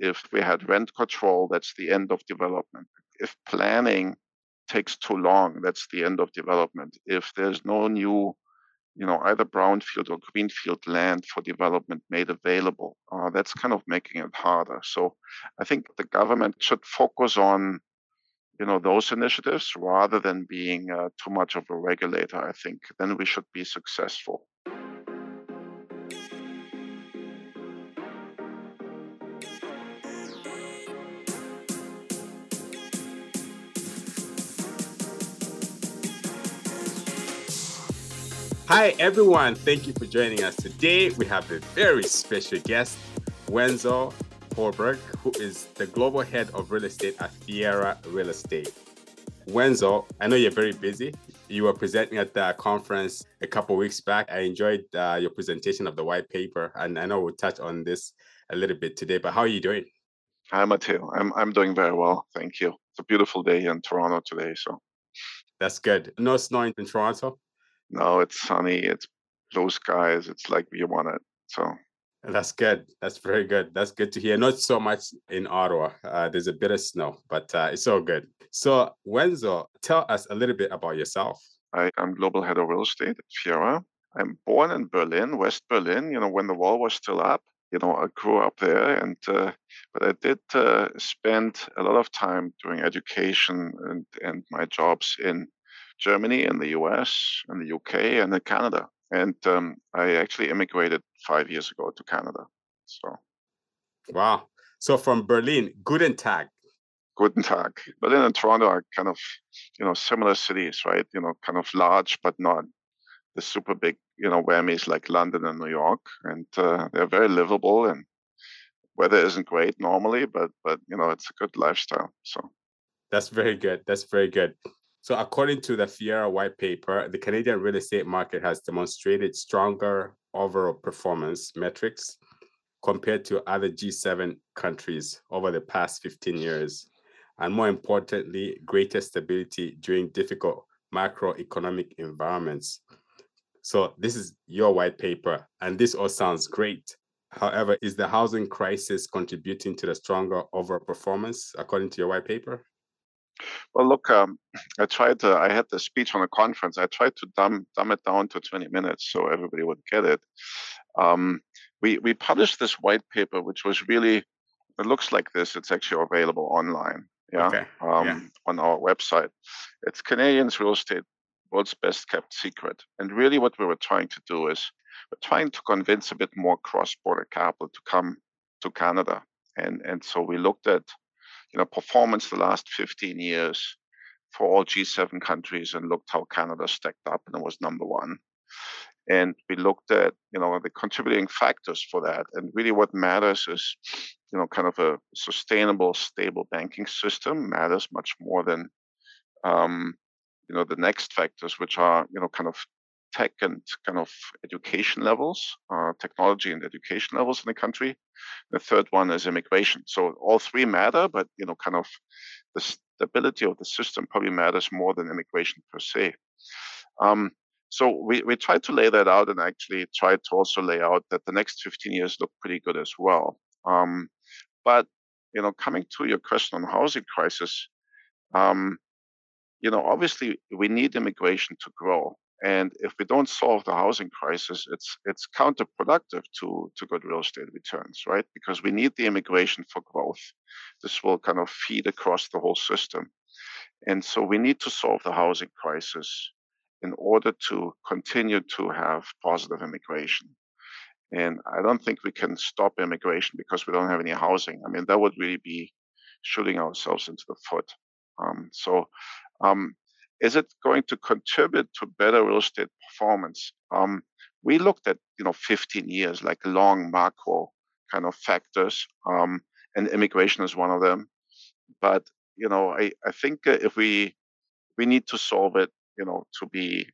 If we had rent control, that's the end of development. If planning takes too long, that's the end of development. If there's no new, either brownfield or greenfield land for development made available, that's kind of making it harder. So I think the government should focus on, those initiatives rather than being too much of a regulator, I think. Then we should be successful. Hi, everyone. Thank you for joining us today. We have a very special guest, Wenzel Hoberg, who is the global head of real estate at Fiera Real Estate. Wenzel, I know you're very busy. You were presenting at the conference a couple of weeks back. I enjoyed your presentation of the white paper, and I know we'll touch on this a little bit today, but how are you doing? Hi, Matteo. I'm doing very well. Thank you. It's a beautiful day in Toronto today, so. That's good. No snow in Toronto? No, it's sunny, it's blue skies, it's like we want it. So that's good. That's very good. That's good to hear. Not so much in Ottawa. There's a bit of snow, but it's all good. So Wenzel, tell us a little bit about yourself. I'm global head of real estate at Fiera. I'm born in Berlin, West Berlin, when the wall was still up. I grew up there, but I did spend a lot of time doing education and my jobs in Germany and the US and the UK and in Canada. And I actually immigrated 5 years ago to Canada. So, wow. So from Berlin, guten Tag. Guten Tag. Berlin and Toronto are kind of, similar cities, right? Kind of large, but not the super big, whammies like London and New York. And they're very livable and weather isn't great normally, but it's a good lifestyle. So that's very good. That's very good. So according to the Fiera White Paper, the Canadian real estate market has demonstrated stronger overall performance metrics compared to other G7 countries over the past 15 years, and more importantly, greater stability during difficult macroeconomic environments. So this is your white paper, and this all sounds great. However, is the housing crisis contributing to the stronger overall performance according to your white paper? Well, look, I had the speech on a conference. I tried to dumb it down to 20 minutes so everybody would get it. We published this white paper, which was really, it looks like this. It's actually available online, on our website. It's Canadians' Real Estate, World's Best Kept Secret. And really what we were trying to do is we're trying to convince a bit more cross-border capital to come to Canada. And so we looked at performance the last 15 years for all G7 countries and looked how Canada stacked up, and it was number one. And we looked at, the contributing factors for that. And really what matters is, kind of a sustainable, stable banking system matters much more than, the next factors, which are, kind of tech and kind of education levels, technology and education levels in the country. The third one is immigration. So all three matter, but kind of the stability of the system probably matters more than immigration per se. So we tried to lay that out, and actually tried to also lay out that the next 15 years look pretty good as well. But coming to your question on housing crisis, obviously we need immigration to grow. And if we don't solve the housing crisis, it's counterproductive to good real estate returns, right? Because we need the immigration for growth. This will kind of feed across the whole system. And so we need to solve the housing crisis in order to continue to have positive immigration. And I don't think we can stop immigration because we don't have any housing. I mean, that would really be shooting ourselves into the foot. Is it going to contribute to better real estate performance? We looked at, 15 years, like long macro kind of factors, and immigration is one of them. But, I think if we need to solve it, to be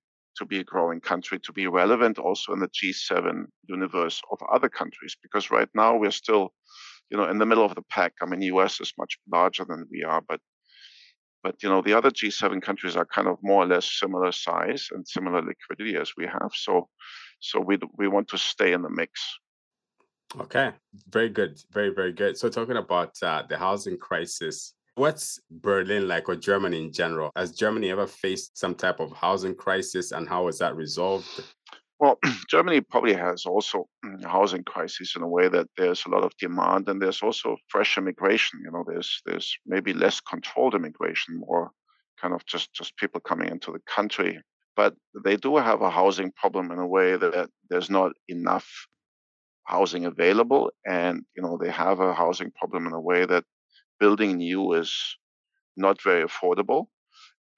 a growing country, to be relevant also in the G7 universe of other countries, because right now we're still, in the middle of the pack. I mean, US is much larger than we are, But the other G7 countries are kind of more or less similar size and similar liquidity as we have. So we want to stay in the mix. Okay, very good, very, very good. So talking about the housing crisis, what's Berlin like, or Germany in general? Has Germany ever faced some type of housing crisis, and how was that resolved? Well, Germany probably has also a housing crisis in a way that there's a lot of demand, and there's also fresh immigration. You know, there's maybe less controlled immigration, more kind of just people coming into the country. But they do have a housing problem in a way that there's not enough housing available, and you know they have a housing problem in a way that building new is not very affordable.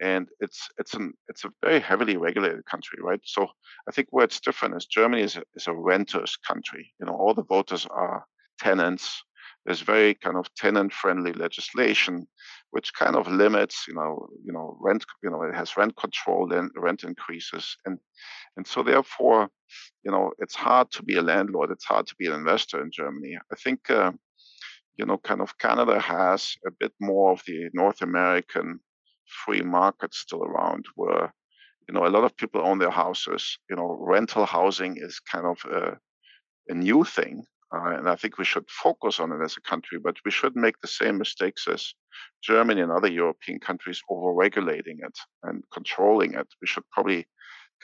And it's a very heavily regulated country, right? So I think where it's different is Germany is a renters country. You know, all the voters are tenants. There's very kind of tenant-friendly legislation, which kind of limits, rent. You know, it has rent control and rent increases, and so therefore, you know, it's hard to be a landlord. It's hard to be an investor in Germany. I think, kind of Canada has a bit more of the North American free market still around, where a lot of people own their houses. You know, rental housing is kind of a new thing, and I think we should focus on it as a country, but we shouldn't make the same mistakes as Germany and other European countries over-regulating it and controlling it. We should probably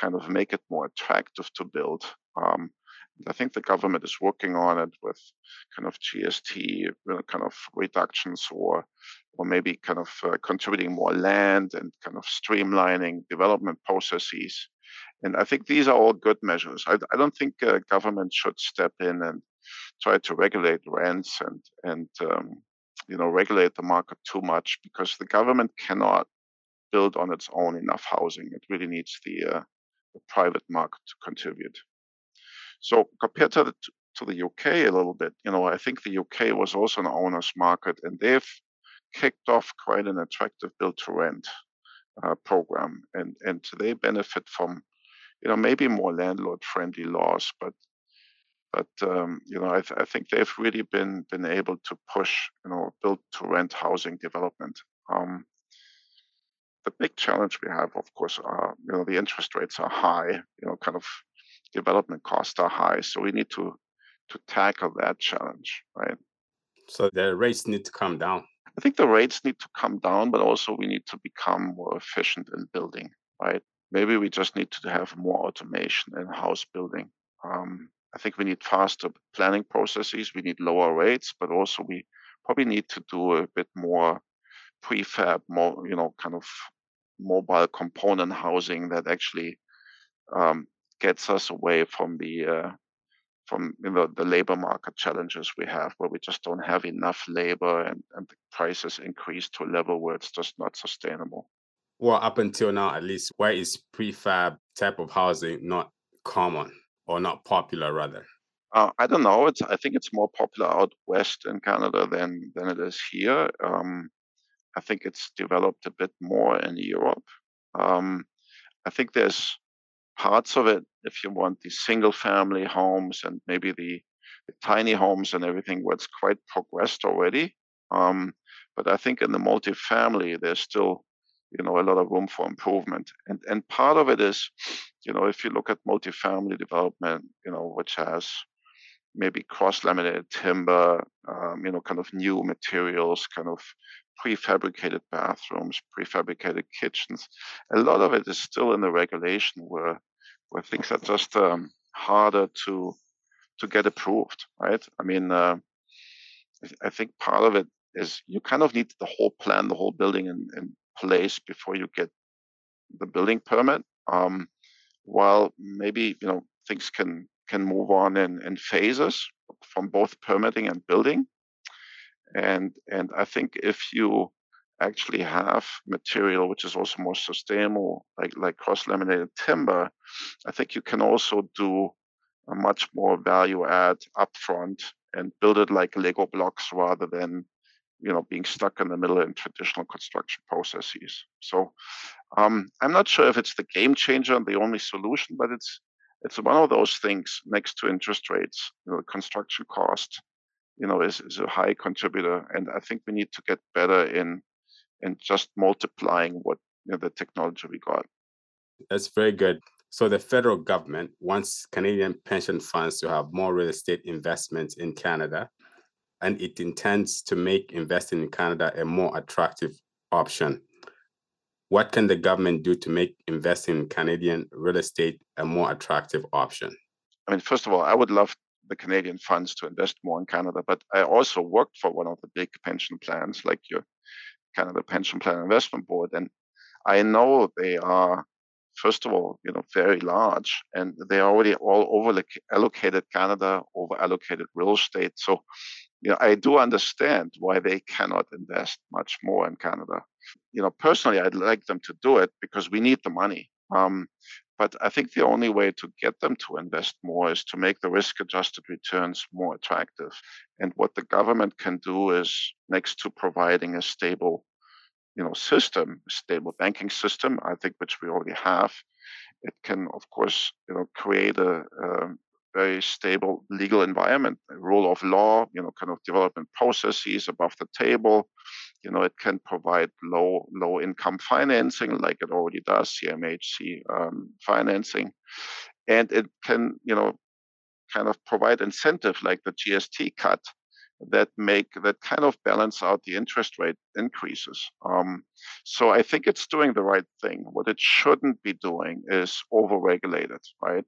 kind of make it more attractive to build. I think the government is working on it with kind of GST, kind of reductions, or maybe kind of contributing more land and kind of streamlining development processes. And I think these are all good measures. I don't think government should step in and try to regulate rents and regulate the market too much, because the government cannot build on its own enough housing. It really needs the private market to contribute. So compared to the UK a little bit, I think the UK was also an owner's market, and they've kicked off quite an attractive build-to-rent program, and they benefit from, maybe more landlord-friendly laws, but I think they've really been able to push, build-to-rent housing development. The big challenge we have, of course, are the interest rates are high, kind of development costs are high, so we need to tackle that challenge, right? So the rates need to come down. I think the rates need to come down, but also we need to become more efficient in building, right? Maybe we just need to have more automation in house building. I think we need faster planning processes. We need lower rates, but also we probably need to do a bit more prefab, more kind of mobile component housing that actually gets us away from the labor market challenges we have, where we just don't have enough labor, and the prices increase to a level where it's just not sustainable. Well, up until now, at least, why is prefab type of housing not common, or not popular, rather? I don't know. I think it's more popular out west in Canada than it is here. I think it's developed a bit more in Europe. I think there's parts of it, if you want, the single-family homes and maybe the tiny homes and everything, where it's quite progressed already. But I think in the multifamily, there's still, a lot of room for improvement. And part of it is, if you look at multifamily development, which has maybe cross-laminated timber, kind of new materials, kind of prefabricated bathrooms, prefabricated kitchens. A lot of it is still in the regulation where things are just harder to get approved, right? I mean, I think part of it is you kind of need the whole plan, the whole building in place before you get the building permit. While maybe, things can move on in phases from both permitting and building. And I think if you actually have material which is also more sustainable, like cross-laminated timber, I think you can also do a much more value add upfront and build it like Lego blocks, rather than being stuck in the middle in traditional construction processes. So I'm not sure if it's the game changer and the only solution, but it's one of those things next to interest rates, construction cost. Is a high contributor, and I think we need to get better in just multiplying what the technology we got. That's very good. So the federal government wants Canadian pension funds to have more real estate investments in Canada, and it intends to make investing in Canada a more attractive option. What can the government do to make investing in Canadian real estate a more attractive option? I mean, first of all, I would love the Canadian funds to invest more in Canada, but I also worked for one of the big pension plans, like your Canada Pension Plan Investment Board, and I know they are, first of all, very large, and they already all over allocated Canada, over allocated real estate. So, I do understand why they cannot invest much more in Canada. Personally, I'd like them to do it because we need the money. But I think the only way to get them to invest more is to make the risk-adjusted returns more attractive. And what the government can do is, next to providing a stable stable banking system, I think, which we already have, it can, of course, create a very stable legal environment, a rule of law, development processes above the table. It can provide low income financing, like it already does, CMHC financing, and it can, provide incentive like the GST cut that balance out the interest rate increases. So I think it's doing the right thing. What it shouldn't be doing is overregulated, right?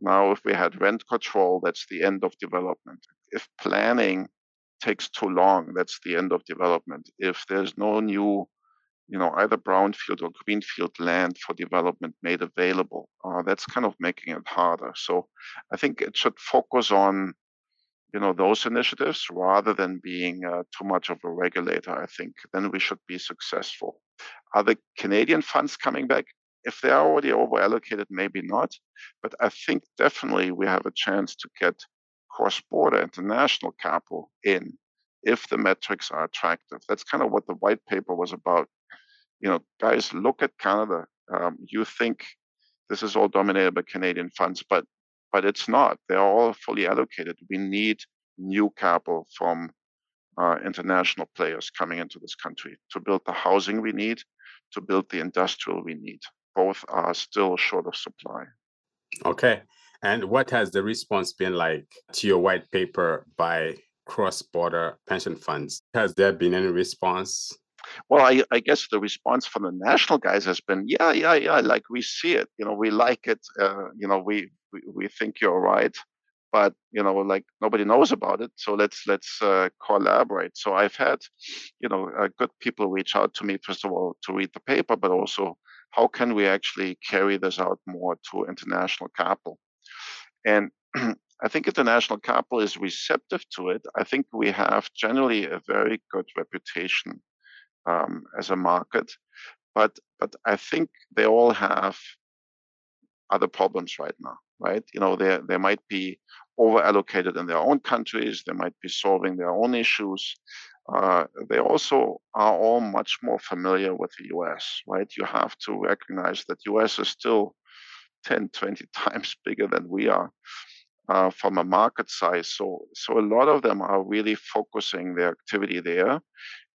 Now, if we had rent control, that's the end of development. If planning takes too long, that's the end of development. If there's no new, either brownfield or greenfield land for development made available, that's making it harder. So I think it should focus on those initiatives rather than being too much of a regulator, I think. Then we should be successful. Are the Canadian funds coming back? If they are already over-allocated, maybe not. But I think definitely we have a chance to get cross-border international capital in if the metrics are attractive. That's what the white paper was about. Guys, look at Canada. You think this is all dominated by Canadian funds, but it's not. They're all fully allocated. We need new capital from international players coming into this country to build the housing we need, to build the industrial we need. Both are still short of supply. Okay. And what has the response been like to your white paper by cross-border pension funds? Has there been any response? Well, I guess the response from the national guys has been, yeah, like we see it, we like it, we think you're right, but nobody knows about it, so let's collaborate. So I've had, good people reach out to me, first of all, to read the paper, but also how can we actually carry this out more to international capital? And I think international capital is receptive to it. I think we have generally a very good reputation as a market, but I think they all have other problems right now, right? They might be over-allocated in their own countries. They might be solving their own issues. They also are all much more familiar with the U.S., right? You have to recognize that U.S. is still 10, 20 times bigger than we are from a market size. So a lot of them are really focusing their activity there.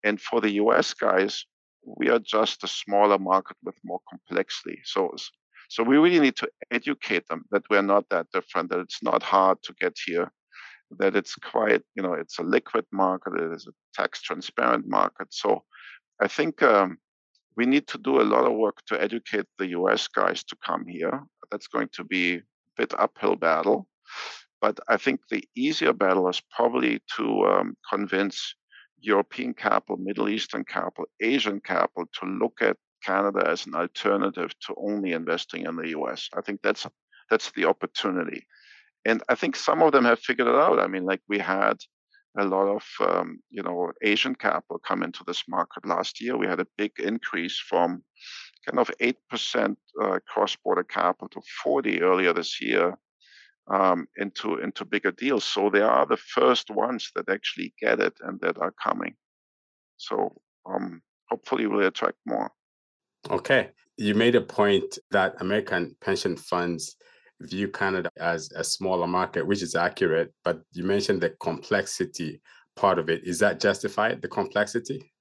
And for the U.S. guys, we are just a smaller market with more complexity. So we really need to educate them that we're not that different, that it's not hard to get here, that it's quite, it's a liquid market, it is a tax-transparent market. So I think we need to do a lot of work to educate the U.S. guys to come here. That's going to be a bit uphill battle. But I think the easier battle is probably to convince European capital, Middle Eastern capital, Asian capital to look at Canada as an alternative to only investing in the US. I think that's the opportunity. And I think some of them have figured it out. I mean, like we had a lot of, Asian capital come into this market last year. We had a big increase from 8% cross-border capital to 40% earlier this year into bigger deals. So they are the first ones that actually get it and that are coming. So hopefully we'll attract more. Okay. You made a point that American pension funds view Canada as a smaller market, which is accurate, but you mentioned the complexity part of it. Is that justified, the complexity?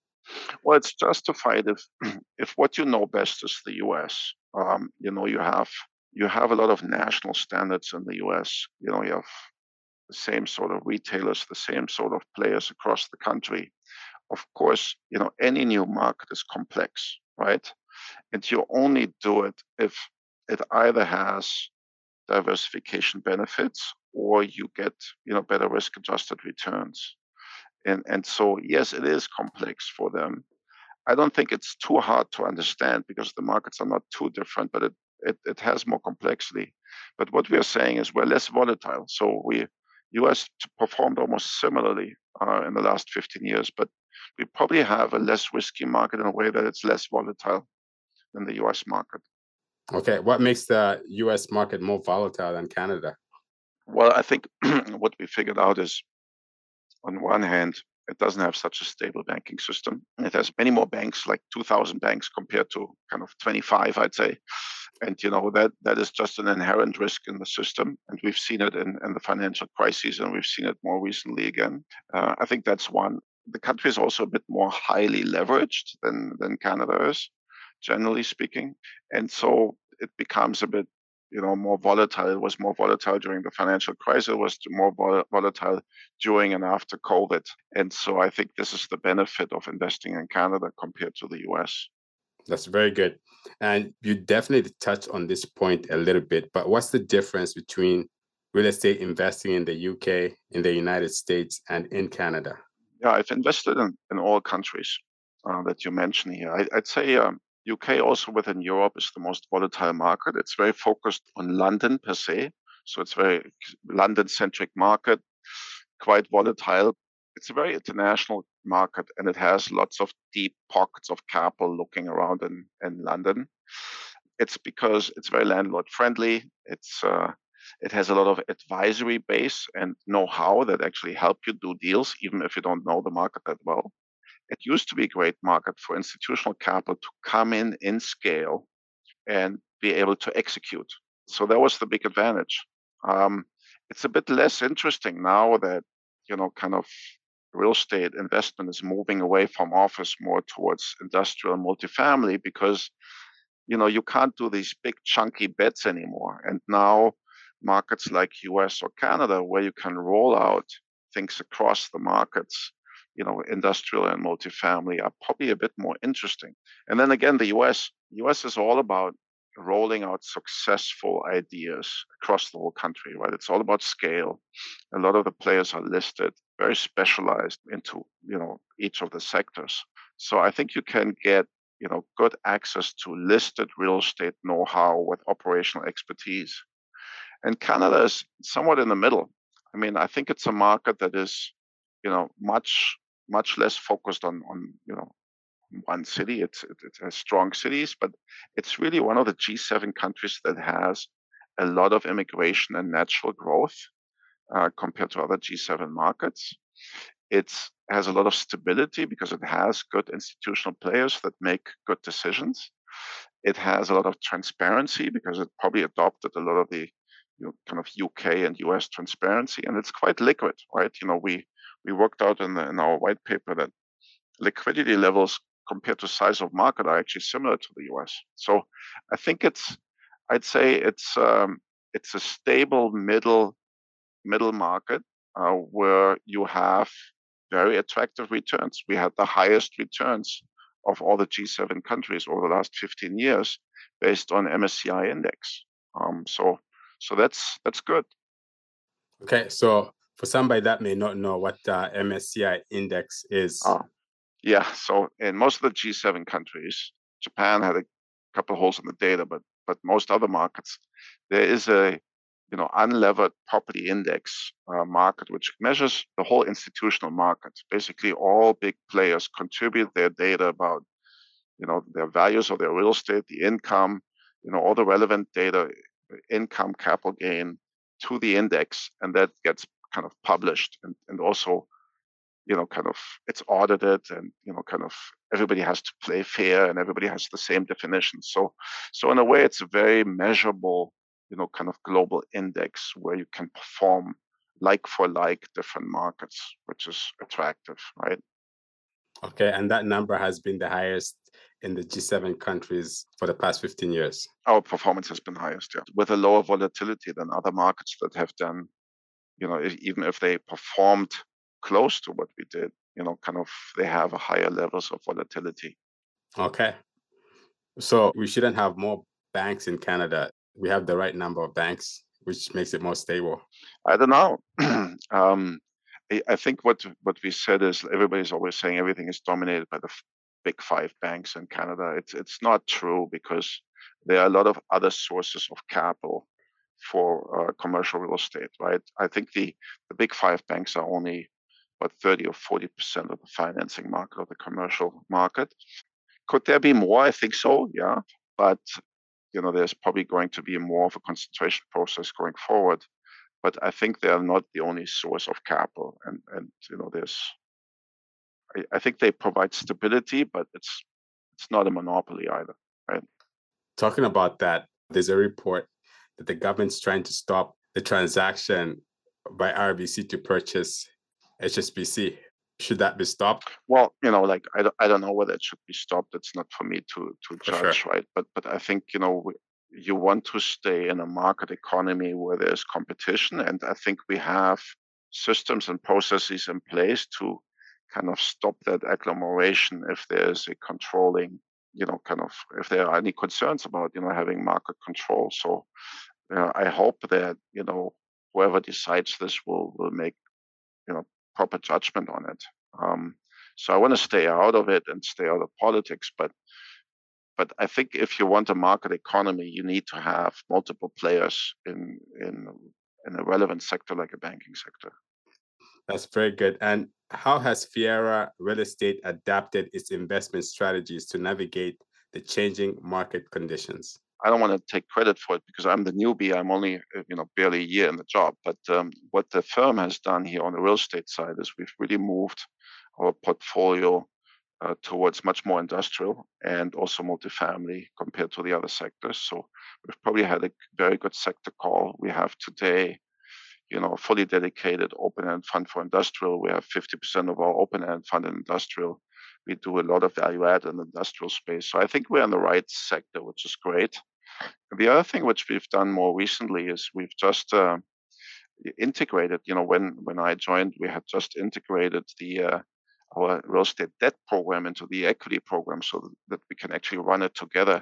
Well, it's justified if what you know best is the US. You have you have a lot of national standards in the US. You know, you have the same sort of retailers, the same sort of players across the country. Of course, you know, any new market is complex, right? And you only do it if it either has diversification benefits or you get, you know, better risk-adjusted returns. And so, yes, it is complex for them. I don't think it's too hard to understand because the markets are not too different, but it has more complexity. But what we are saying is we're less volatile. So U.S. performed almost similarly in the last 15 years, but we probably have a less risky market in a way that it's less volatile than the U.S. market. Okay. What makes the U.S. market more volatile than Canada? Well, I think what we figured out is, on one hand, it doesn't have such a stable banking system. It has many more banks, like 2,000 banks compared to kind of 25, I'd say. And, you know, that is just an inherent risk in the system. And we've seen it in the financial crises, and we've seen it more recently again. I think that's one. The country is also a bit more highly leveraged than Canada is, generally speaking. And so it becomes a bit, you know, more volatile. It was more volatile during the financial crisis. It was more volatile during and after COVID. And so I think this is the benefit of investing in Canada compared to the US. That's very good. And you definitely touched on this point a little bit, but what's the difference between real estate investing in the UK, in the United States, and in Canada? Yeah, I've invested in all countries that you mentioned here. I'd say UK also within Europe is the most volatile market. It's very focused on London per se. So it's very London-centric market, quite volatile. It's a very international market, and it has lots of deep pockets of capital looking around in London. It's because it's very landlord-friendly. It has a lot of advisory base and know-how that actually help you do deals, even if you don't know the market that well. It used to be a great market for institutional capital to come in scale, and be able to execute. So that was the big advantage. It's a bit less interesting now that, you know, kind of real estate investment is moving away from office more towards industrial and multifamily because, you know, you can't do these big chunky bets anymore. And now markets like US or Canada, where you can roll out things across the markets, you know, industrial and multifamily are probably a bit more interesting. And then again, the US is all about rolling out successful ideas across the whole country, right? It's all about scale. A lot of the players are listed, very specialized into, you know, each of the sectors. So I think you can get, you know, good access to listed real estate know-how with operational expertise. And Canada is somewhat in the middle. I mean, I think it's a market that is, you know, much less focused on you know, one city. It has strong cities, but it's really one of the G7 countries that has a lot of immigration and natural growth compared to other G7 markets. It has a lot of stability because it has good institutional players that make good decisions. It has a lot of transparency because it probably adopted a lot of the, you know, kind of UK and US transparency, and it's quite liquid, right? You know, we worked out in our white paper that liquidity levels compared to size of market are actually similar to the US. So I think it's a stable middle market where you have very attractive returns. We had the highest returns of all the G7 countries over the last 15 years based on MSCI index. So that's good. Okay, so for somebody that may not know what MSCI index is. Yeah, so in most of the G7 countries, Japan had a couple holes in the data, but most other markets, there is a, you know, unlevered property index market, which measures the whole institutional market. Basically, all big players contribute their data about, you know, their values of their real estate, the income, you know, all the relevant data, income, capital gain, to the index, and that gets kind of published and also, you know, kind of it's audited, and, you know, kind of everybody has to play fair and everybody has the same definition. So in a way, it's a very measurable, you know, kind of global index where you can perform like for like different markets, which is attractive, right? Okay, and that number has been the highest in the G7 countries for the past 15 years? Our performance has been highest, yeah, with a lower volatility than other markets that have done, you know, even if they performed close to what we did, you know, kind of they have a higher levels of volatility. Okay. So we shouldn't have more banks in Canada. We have the right number of banks, which makes it more stable. I don't know. I think what we said is everybody's always saying everything is dominated by the big five banks in Canada. It's not true, because there are a lot of other sources of capital for commercial real estate, right? I think the big five banks are only about 30 or 40% of the financing market, of the commercial market. Could there be more? I think so, yeah. But, you know, there's probably going to be more of a concentration process going forward. But I think they are not the only source of capital. And you know, there's, I think they provide stability, but it's not a monopoly either, right? Talking about that, there's a report that the government's trying to stop the transaction by RBC to purchase HSBC. Should that be stopped? Well, you know, like I don't know whether it should be stopped. It's not for me to judge, sure, right? But I think, you know, you want to stay in a market economy where there's competition, and I think we have systems and processes in place to kind of stop that agglomeration if there's a controlling, you know, kind of if there are any concerns about, you know, having market control. So I hope that, you know, whoever decides this will make, you know, proper judgment on it. So I want to stay out of it and stay out of politics. But I think if you want a market economy, you need to have multiple players in a relevant sector like a banking sector. That's very good. And how has Fiera Real Estate adapted its investment strategies to navigate the changing market conditions? I don't want to take credit for it because I'm the newbie. I'm only, you know, barely a year in the job. But what the firm has done here on the real estate side is we've really moved our portfolio towards much more industrial and also multifamily compared to the other sectors. So we've probably had a very good sector call. We have today, you know, a fully dedicated open-end fund for industrial. We have 50% of our open-end fund in industrial. We do a lot of value add in the industrial space. So I think we're in the right sector, which is great. The other thing which we've done more recently is we've just integrated, you know, when I joined, we had just integrated our real estate debt program into the equity program so that we can actually run it together.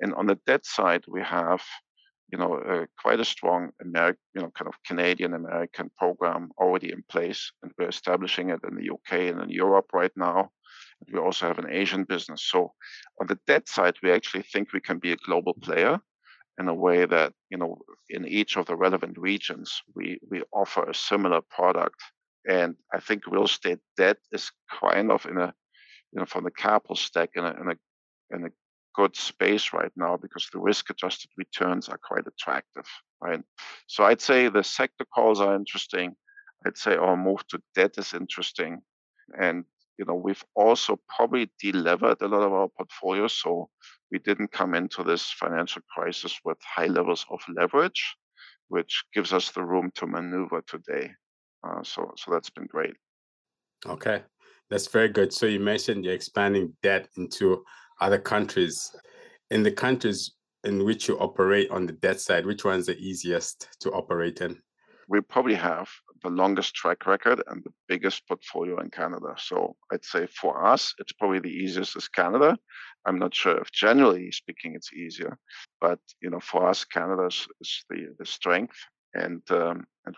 And on the debt side, we have, you know, quite a strong American, you know, kind of Canadian-American program already in place. And we're establishing it in the UK and in Europe right now. We also have an Asian business. So on the debt side, we actually think we can be a global player in a way that, you know, in each of the relevant regions, we offer a similar product. And I think real estate debt is kind of in a, you know, from the capital stack in a good space right now because the risk-adjusted returns are quite attractive, right? So I'd say the sector calls are interesting. I'd say our move to debt is interesting. And you know, we've also probably delevered a lot of our portfolio, so we didn't come into this financial crisis with high levels of leverage, which gives us the room to maneuver today. So that's been great. Okay, that's very good. So you mentioned you're expanding debt into other countries. In the countries in which you operate on the debt side, which one's the easiest to operate in? We probably have the longest track record and the biggest portfolio in Canada. So I'd say for us, it's probably the easiest is Canada. I'm not sure if generally speaking, it's easier, but you know, for us, Canada is the strength, and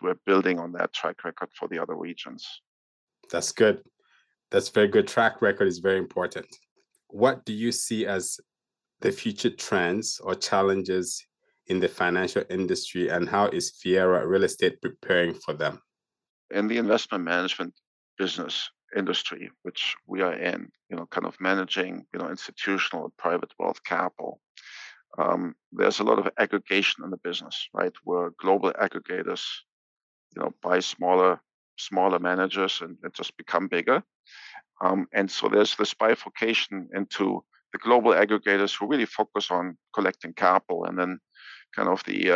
we're building on that track record for the other regions. That's good. That's very good. Track record is very important. What do you see as the future trends or challenges in the financial industry, and how is Fiera Real Estate preparing for them? In the investment management business industry, which we are in, you know, kind of managing, you know, institutional and private wealth capital, there's a lot of aggregation in the business, right? Where global aggregators, you know, buy smaller managers and just become bigger. And so there's this bifurcation into the global aggregators who really focus on collecting capital, and then kind of the,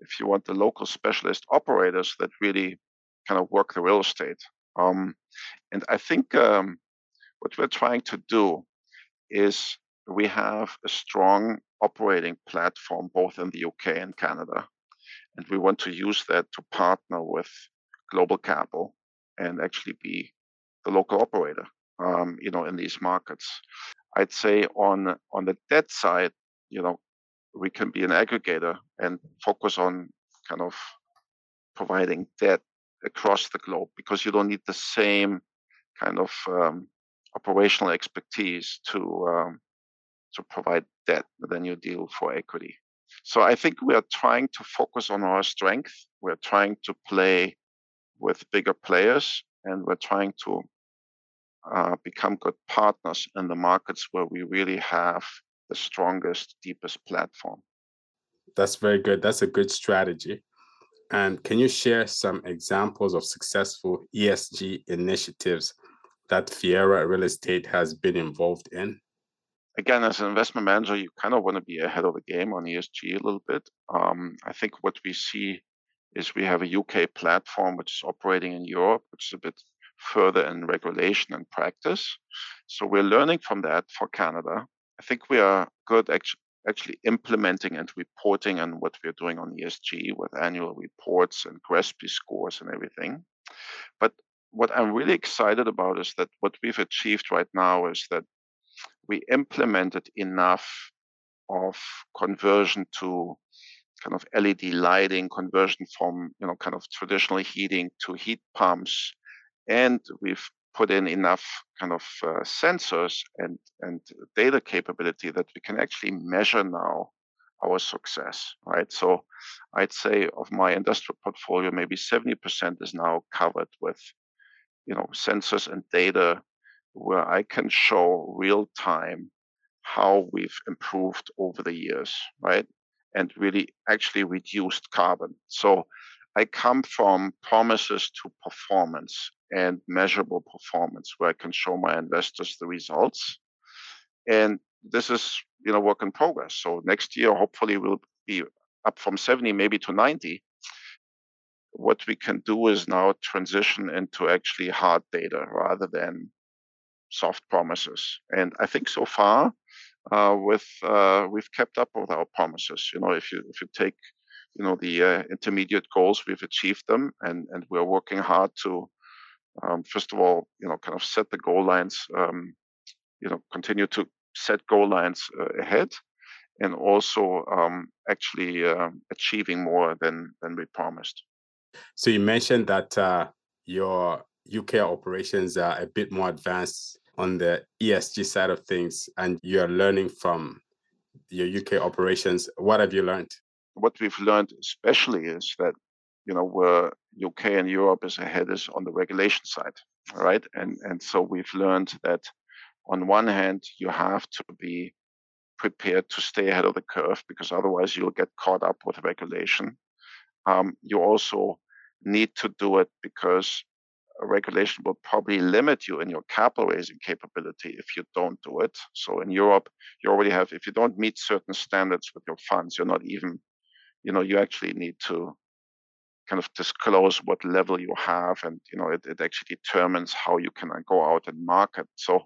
if you want, the local specialist operators that really kind of work the real estate. And I think what we're trying to do is we have a strong operating platform both in the UK and Canada. And we want to use that to partner with global capital and actually be the local operator, in these markets. I'd say on the debt side, we can be an aggregator and focus on kind of providing debt across the globe, because you don't need the same kind of operational expertise to provide debt than you deal for equity. So I think we are trying to focus on our strength. We're trying to play with bigger players, and we're trying to become good partners in the markets where we really have the strongest, deepest platform. That's very good. That's a good strategy. And can you share some examples of successful ESG initiatives that Fiera Real Estate has been involved in? Again, as an investment manager, you kind of want to be ahead of the game on ESG a little bit. I think what we see is we have a UK platform which is operating in Europe, which is a bit further in regulation and practice. So we're learning from that for Canada. I think we are good actually implementing and reporting on what we're doing on ESG with annual reports and GRESB scores and everything. But what I'm really excited about is that what we've achieved right now is that we implemented enough of conversion to kind of LED lighting, conversion from kind of traditional heating to heat pumps, and we've put in enough kind of sensors and data capability that we can actually measure now our success, right? So I'd say of my industrial portfolio, maybe 70% is now covered with sensors and data, where I can show real time how we've improved over the years, right? And really actually reduced carbon. So I come from promises to performance and measurable performance, where I can show my investors the results. And this is, work in progress. So next year, hopefully we'll be up from 70, maybe to 90. What we can do is now transition into actually hard data rather than soft promises. And I think so far we've kept up with our promises. If you take, the intermediate goals, we've achieved them, and we're working hard to, first of all, kind of set the goal lines, continue to set goal lines ahead, and also actually achieving more than we promised. So you mentioned that your UK operations are a bit more advanced on the ESG side of things, and you're learning from your UK operations. What have you learned? What we've learned especially is that, where UK and Europe is ahead is on the regulation side, right? And so we've learned that on one hand, you have to be prepared to stay ahead of the curve, because otherwise you'll get caught up with regulation. You also need to do it because regulation will probably limit you in your capital raising capability if you don't do it. So in Europe, you already have, if you don't meet certain standards with your funds, you're not even, you actually need to kind of disclose what level you have, and it actually determines how you can go out and market. So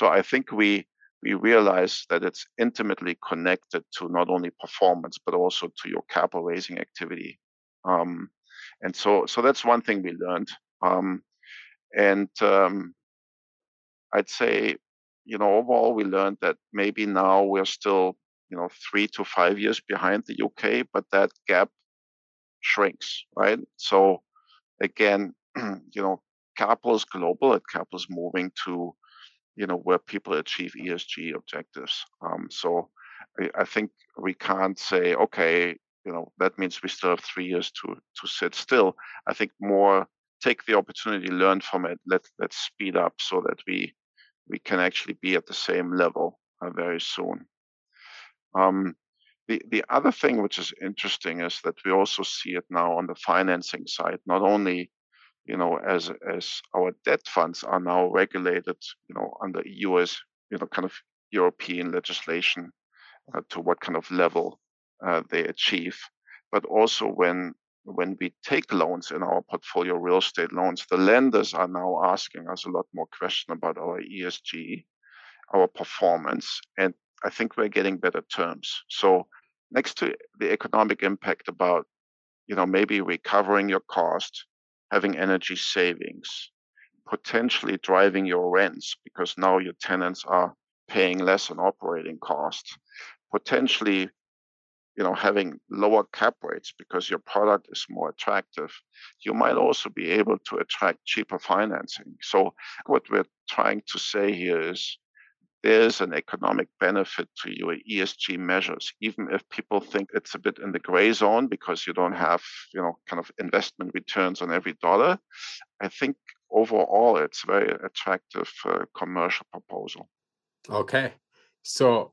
I think we realize that it's intimately connected to not only performance but also to your capital raising activity, and so that's one thing we learned. I'd say, overall, we learned that maybe now we're still, 3 to 5 years behind the UK, but that gap shrinks, right? So again, capital is global, and capital is moving to, where people achieve ESG objectives. So I think we can't say, okay, that means we still have 3 years to sit still. I think more take the opportunity, learn from it, let's speed up so that we can actually be at the same level very soon. The other thing which is interesting is that we also see it now on the financing side, not only, as our debt funds are now regulated, under US, kind of European legislation, to what kind of level they achieve, but also when we take loans in our portfolio, real estate loans, the lenders are now asking us a lot more questions about our ESG, our performance, and I think we're getting better terms. So next to the economic impact about, you know, maybe recovering your cost, having energy savings, potentially driving your rents because now your tenants are paying less on operating costs, potentially, you know, having lower cap rates because your product is more attractive, you might also be able to attract cheaper financing. So what we're trying to say here is there's an economic benefit to your ESG measures, even if people think it's a bit in the gray zone because you don't have, you know, kind of investment returns on every dollar. I think overall, it's a very attractive commercial proposal. Okay. So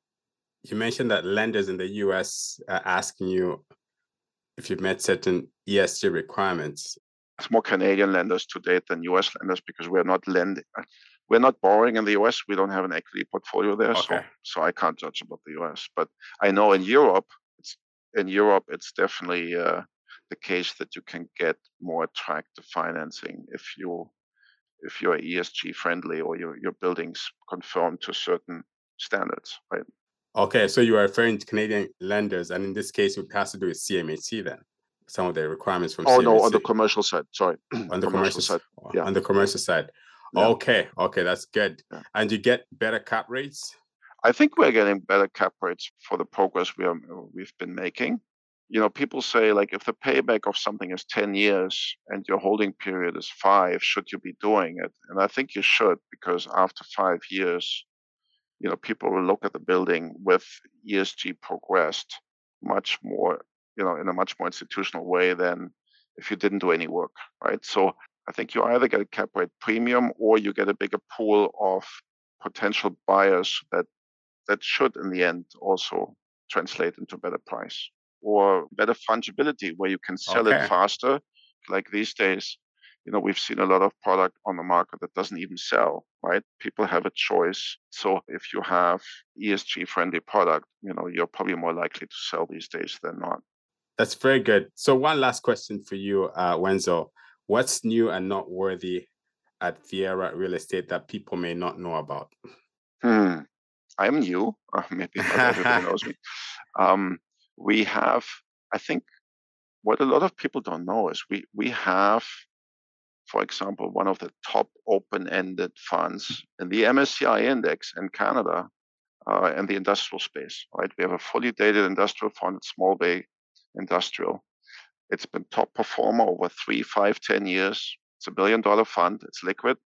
you mentioned that lenders in the US are asking you if you've met certain ESG requirements. It's more Canadian lenders to date than US lenders because we're not lending. We're not borrowing in the US. We don't have an equity portfolio there. Okay. So I can't judge about the US. But I know in Europe, it's definitely the case that you can get more attractive financing if you're ESG friendly or your buildings conform to certain standards, right? Okay, so you are referring to Canadian lenders, and in this case, it has to do with CMHC then, some of the requirements from CMHC. Oh, no, on the commercial side, sorry. On the commercial side. Yeah. On the commercial side. Yeah. Okay, that's good. Yeah. And you get better cap rates? I think we're getting better cap rates for the progress we've been making. You know, people say, like, if the payback of something is 10 years and your holding period is 5, should you be doing it? And I think you should, because after 5 years, you know, people will look at the building with ESG progressed much more, you know, in a much more institutional way than if you didn't do any work, right? So I think you either get a cap rate premium or you get a bigger pool of potential buyers that should in the end also translate into better price or better fungibility where you can sell it faster. Like these days, you know, we've seen a lot of product on the market that doesn't even sell, right? People have a choice. So if you have ESG-friendly product, you know, you're probably more likely to sell these days than not. That's very good. So one last question for you, Wenzel. What's new and noteworthy at Fiera Real Estate that people may not know about? I'm new. Maybe not everybody knows me. We have, I think, what a lot of people don't know is we have, for example, one of the top open-ended funds in the MSCI index in Canada in the industrial space, right? We have a fully dated industrial fund, Small Bay Industrial. It's been top performer over 3, 5, 10 years. It's a $1 billion fund. It's liquid.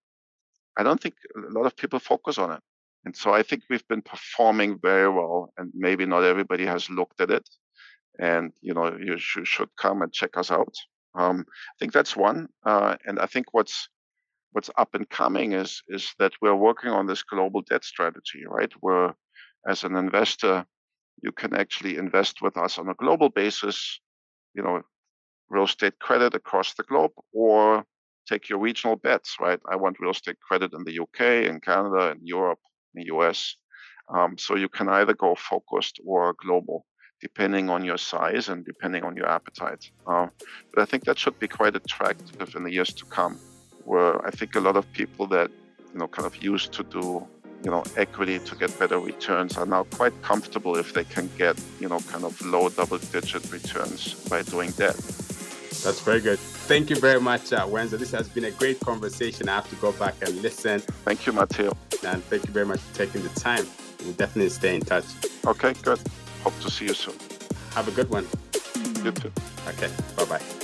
I don't think a lot of people focus on it. And so I think we've been performing very well, and maybe not everybody has looked at it. And, you know, you should come and check us out. I think that's one. And I think what's up and coming is that we're working on this global debt strategy, right? Where as an investor, you can actually invest with us on a global basis, you know, real estate credit across the globe, or take your regional bets, right? I want real estate credit in the UK, in Canada, in Europe, in the US. So you can either go focused or global, depending on your size and depending on your appetite. But I think that should be quite attractive in the years to come, where I think a lot of people that, you know, kind of used to do, you know, equity to get better returns are now quite comfortable if they can get, you know, kind of low double-digit returns by doing that. That's very good. Thank you very much, Wenzel. This has been a great conversation. I have to go back and listen. Thank you, Matteo. And thank you very much for taking the time. We'll definitely stay in touch. Okay, good. Hope to see you soon. Have a good one. You too. Okay, bye-bye.